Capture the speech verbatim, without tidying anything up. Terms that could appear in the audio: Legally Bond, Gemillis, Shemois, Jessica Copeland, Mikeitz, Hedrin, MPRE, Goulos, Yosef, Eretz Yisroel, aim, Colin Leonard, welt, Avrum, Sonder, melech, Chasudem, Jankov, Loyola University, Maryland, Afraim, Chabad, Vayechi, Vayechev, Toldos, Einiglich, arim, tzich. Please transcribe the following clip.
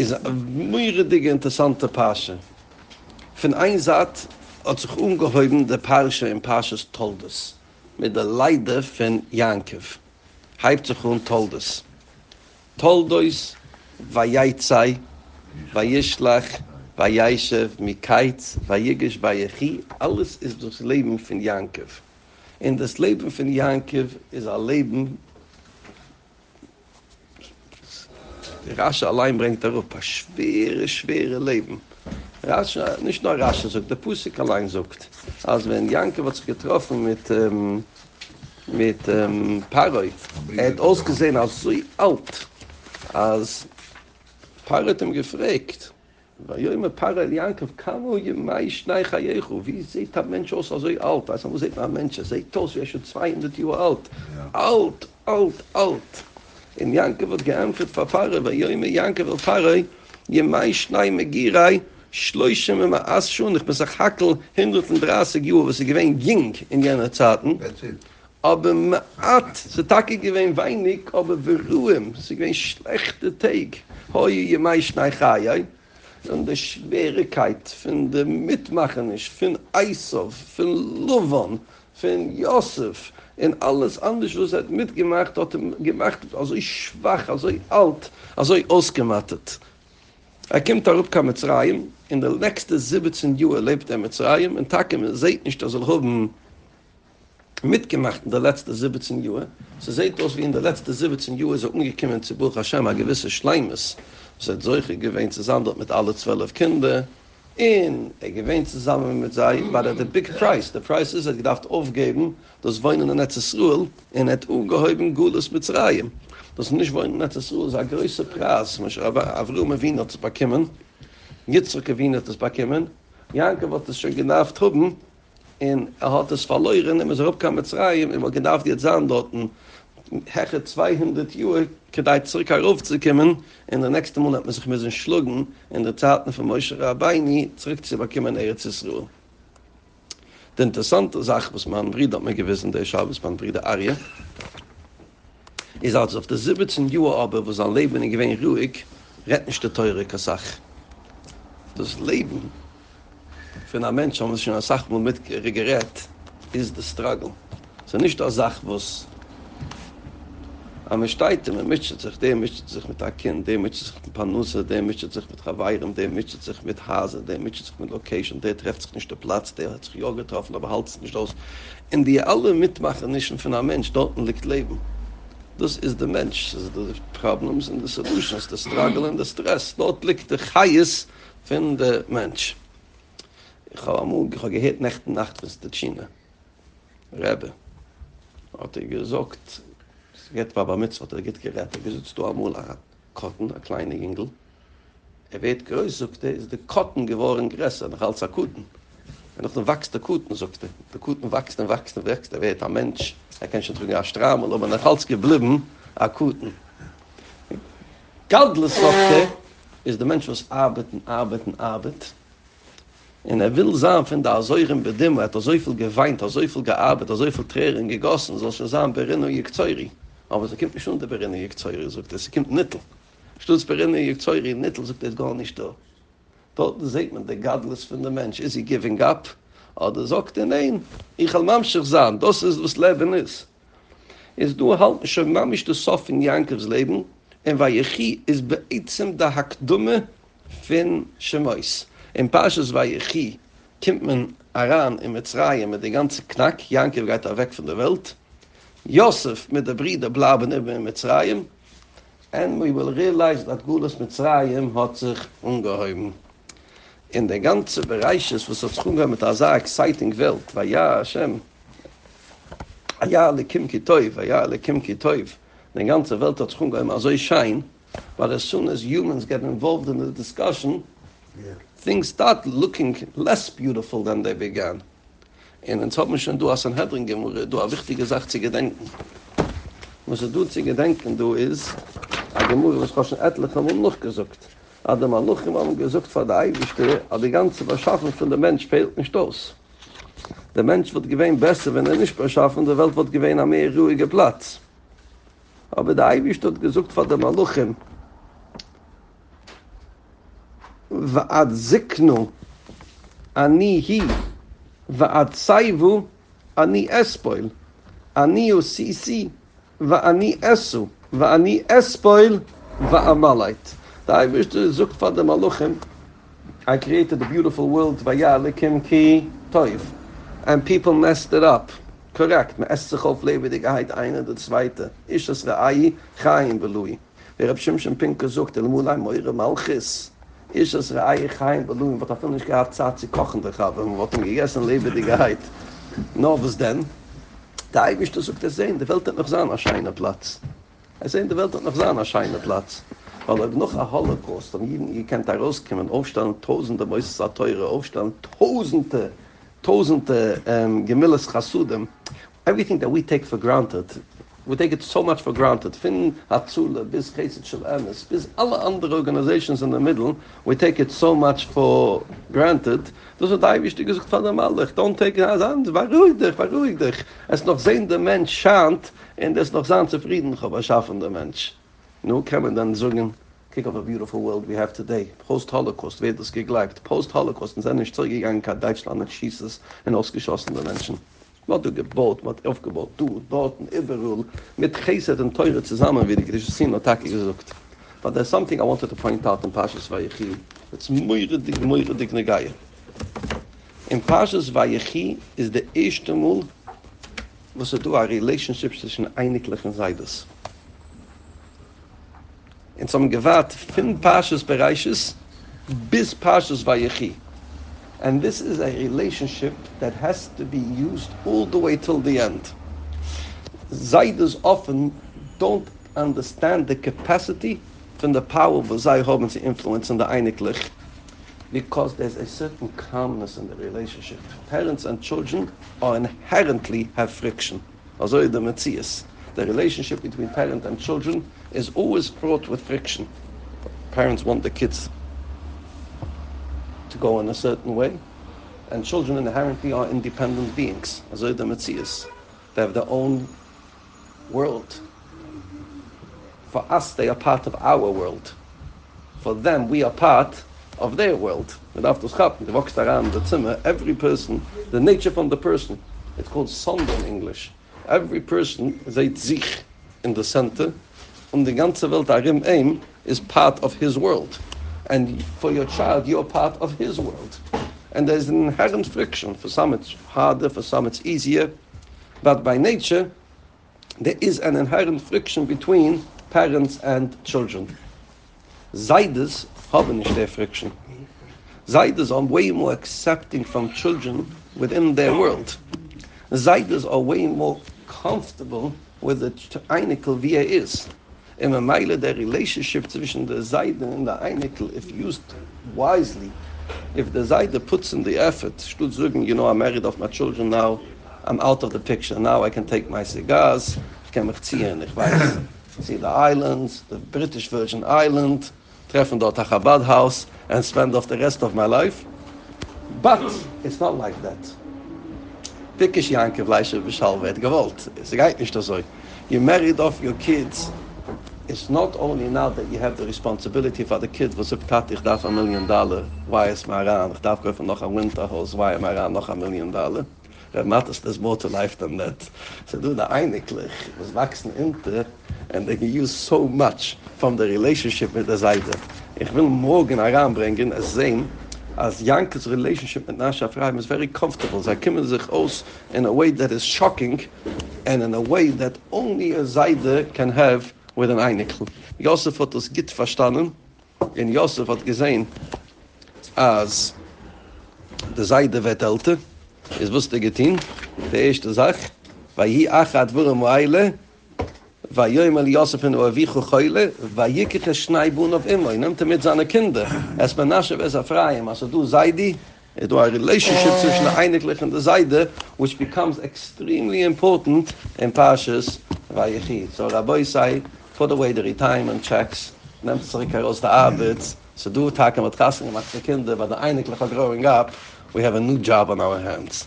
ist ein mehrere interessante Pasche. Von einer Seite hat sich umgehoben der Pasche in Pasches Toldos, mit der Leide von Jankov. Heibt sich um Toldos. Toldos, Vayeitzei, Vayishlach, Vayechev, Mikeitz, Vayigish, Vayechi, alles ist das Leben von Jankov. Und das Leben von Jankov ist ein Leben, Rasha allein bringt darauf, ein schweres, schweres Leben. Rasha, nicht nur Rasha sucht, der Pusik allein sucht. Also wenn Jankov hat sich getroffen mit, ähm, mit ähm, Paroi, er hat ausgesehen als so alt, als Paroi hat ihm gefragt, weil ja immer Paroi Jankov, kamo jemai schnei chayechu, wie sieht ein Mensch aus als so alt? Also wo sieht ein Mensch, er sieht aus, wie er schon zweihundert Jahre alt. Ja. Alt, alt, alt. In Jankov wird geantwortet von Paroi, weil ja immer Jankov und Paroi, jemai schnei megirai, schleushem im Aas schon, ich bin sag Hackel, hundertdreißig Jahre, was sie gewähnt ging in jener Zeiten. Aber maat, sie takke gewähnt weinig, aber verruhem, sie gewähnt schlechte Teig. Hoi jemai schnei chayai. Von der Schwierigkeit, von der Mitmachenisch, von Eisof, von Lovon, von Yosef und alles andere, was er mitgemacht hat, gemacht, also schwach, also alt, also ausgemattet. Er kommt darauf nach Mitzrayim, in den nächsten siebzehn Jahren lebt er in Mitzrayim, und Tag, man sieht nicht, dass er haben mitgemacht in den letzten siebzehn Jahren. Sie sieht aus, wie in den letzten siebzehn Jahren so umgekommen zu Buch Hashem, ein gewisser Schleim ist. Sie hat solche gewähnt zusammen mit alle zwölf Kindern. Und er gewähnt zusammen mit sei, war der big price. Der price ist, er gedacht aufgeben, das Wohnen in Etzisruel, und hat ungeheuben Goulos Mitzrayim. Das nicht Wohnen in Etzisruel ist ein größer Preis. Aber Avrum in Wien hat es bekommen, Yitzchak in Wien hat es bekommen, Jankov hat es schon genervt haben, und er hat es verloren, und er rüberkam Mitzrayim, und er genervt jetzt an dort, heche zweihundert Jahre gedei zurück heraufzukommen, in der nächsten Monat muss ich mir so schlugen, in der Zeiten von Moshe Rabbeini zurückzubekommen in Eretz Yisroel. Die interessante Sache, was mein Bruder hat mir gewissen, der Schabes, mein Bruder Arya, ist also auf der siebzehn Jahre aber, wo sein Leben in gewinn ruhig, rett nicht der teure Sache. Das Leben für einen Menschen, haben wir schon eine Sache mit gerät, ist der Struggle. Es ist nicht eine Sache, was aber steht, man mischt sich, der mischt sich mit einem Kind, der mischt sich mit Panusse, der mischt sich mit Chavairem, der mischt sich mit Hase, der mischt sich mit Location, der trefft sich nicht den Platz, der hat sich ja getroffen, aber hält es nicht aus. Und die alle mitmachen nicht von einem Mensch, dort liegt Leben. Das ist der Mensch, das sind die Problems und die Solutions, der Struggle und der Stress. Dort liegt der Chais von dem Mensch. Ich habe am Morgen, ich habe gehört, Nacht und Nacht von Stetschina. Rebbe hat er gesagt, geht Baba Mitzvot, er geht gerät, er besitzt du amul a Kotten, a kleine Ingel. Er wird größer, sagt er, ist der Kotten geworden größer, noch als der Kuten. Und noch dann wächst der Kuten, sagt er. Der Kuten wächst und wächst und wächst, er wird ein Mensch. Er kann schon drücken, er stramelt, aber noch als geblieben, a Kuten. Galdles, sagt er, ist der Mensch, was arbeiten, arbeiten, arbeitet. Und er will sagen, wenn er so ihren Bedimmer hat, er so viel geweint, er so viel gearbeitet, er so viel Tränen gegossen, so er sagen, Berinno Jekzeuri. Aber es kommt nicht unter Berinne Jekzeuri, sagt er, es kommt Nittel. Stutz Berinne Jekzeuri, Nittel, sagt er, ist gar nicht da. Dort sieht man, der Godless von dem Mensch, is he giving up? Oder sagt er, nein, ich will Mamschich sein, das ist, was Leben ist. Ist du halt schon Mammisch das Sof in Jankovs Leben, und Vayechi ist beizem der Hakdumme von Shemois. In Parshas Vayechi kommt man heran in Mitzrayim mit dem ganzen Knack, Jankov geht er weg von der Welt, Yosef mit der Brüder bleiben immer in Mitzrayim, and we will realize that Goulos Mitzrayim hat sich ungeheuben. In der ganzen Bereich ist, was hat sich ungeheuben mit dieser exciting Welt, weil ja, Hashem, ja, lekim ki toiv, ja, lekim ki toiv, die ganze Welt hat sich ungeheuben, also ich schein, but as soon as humans get involved in the discussion, yeah. Things start looking less beautiful than they began. Und jetzt hat man schon, du hast ein Hedrin gemurrt, du eine wichtige Sache zu gedenken. Was du zu gedenken, du ist, ein Gemurrt, was hast du etliche haben noch gesucht. Aber man noch haben gesucht von der Eibischten, aber die ganze Verschaffung von dem Mensch fehlt nicht aus. Der Mensch wird gewähnt besser, wenn er nicht verschaffen, der Welt wird gewähnt am mehr ruhiger Platz. Aber der Eibischkeit hat gesucht von dem Maluchim. ועד זקנו אני היא, ועד צייבו אני אספויל, אני אוסיסי ואני אסו, ואני אספויל ואמלית. The Eibischkeit zukt for the Maluchim, I created the beautiful world, Vayalikim ki toiv, and people messed it up. Correct. Me estzich auf lebendigkeit eine, der zweite. Ish es re'ayi, chayim belui. Der Reb Shimshon Pinker zukt, el mulai moire malchis. Ish es re'ayi, chayim belui. Wat hafil nish gehad, zazi kochen dich hab, und wat him gegessen lebendigkeit. No, was denn? Der Eibischkeit zukt es sehen, die Welt hat noch sein, a scheiner Platz. Er sehen, die Welt hat noch sein, a scheiner Platz. Weil ob noch ein Holocaust, und jeden, ihr könnt da rauskommen, aufstellen, tausende, wo ist es auch teure, aufstellen, tausende, tausende um, Gemillis, Chasudem. Everything that we take for granted, we take it so much for granted. Fin, Hatzula, bis chesed shel emes, bis alle andere organizations in the middle, we take it so much for granted. Das hat ein wichtiges gesagt von der Melech. Don't take it as an, war ruhig dich, war ruhig dich. Es noch sehende Mensch schant, und es noch sein zufrieden, aber schaffender Mensch. No, kann man dann sagen, kick off a beautiful world we have today. Post-Holocaust, wer hat das gegleibt? Post-Holocaust, und sind nicht zurückgegangen, kann Deutschland nicht schießen und ausgeschossene Menschen. Was du gebaut, was aufgebaut, du, dort, und überall, mit Chesed und Teure zusammen, wie die Christen und Taki gesucht. But there's something I wanted to point out in Parshas Vayechi. It's moire dig, moire dig negaya. In Parshas Vayechi is the erste Mal, was du a relationship zwischen Einiglich und Zaiders. In so einem Gewalt, fünf Parshas Berayshus bis Parshas Vayechi. And this is a relationship that has to be used all the way till the end. Zaiders often don't understand the capacity from the power of Zayde, Hobbins, the influence, and the Einiglich, because there's a certain calmness in the relationship. Parents and children are inherently have friction. Also the Metzias. The relationship between parent and children is always fraught with friction. Parents want the kids to go in a certain way, and children inherently are independent beings, as Zayde Metzias. They have their own world. For us, they are part of our world. For them, we are part of their world. And after Schappen, the Voxtaran, the Zimmer, every person, the nature from the person, it's called Sonder in English. Every person is a tzich in the center, and the ganze welt arim aim is part of his world. And for your child, you're part of his world. And there's an inherent friction. For some it's harder, for some it's easier. But by nature, there is an inherent friction between parents and children. Zaiders haben nicht their friction. Zaiders are way more accepting from children within their world. Zaiders are way more comfortable with the Einigl wie er is. In a mile, the relationship between the Zayde and the Einigl, if used wisely, if the Zayde puts in the effort, should sagen, you know, I'm married off my children now, I'm out of the picture, now I can take my cigars, I can ziehen, ich weiß, see the islands, the British Virgin Island, treffen dort a Chabad house, and spend off the rest of my life. But it's not like that. Pikish Jankov, Leishev, Vishal, Wert, Gewalt. It's like nicht so. You married off your kids. It's not only now that you have the responsibility for the kid, was it tat, ich darf a million dollar, why is my ran, ich darf kaufen noch a winter house, why am I ran noch a million dollar? That matters, there's more to life than that. So do the Einiglich, was wachsen inter, and they can use so much from the relationship with the Zayde. Ich will morgen heranbringen, es sehen, as Yankov's relationship with Nasha Freim is very comfortable. They come out in a way that is shocking, and in a way that only a Zayde can have with an Einigl. Yosef hat das Git verstanden, und Yosef hat gesehen, als der Zayde wird älter, es wusste getein, die erste Sache, Vayi achat vurem oeile, Vayoimel Yosef in oevichu choyle, Vayigish schnei bun auf immer, er nimmt mit seinen Kindern. Es benashev es afraim, also du Zaydi, it's a relationship zwischen der Einiglich und der Zayde, which becomes extremely important in Parshas Vayechi. So Rabbeisai, put away the retirement checks, nehmt zurück heraus der Arbeit, so du, Tag mit Kassen gemacht für Kinder, but the Einiglich are growing up, we have a new job on our hands.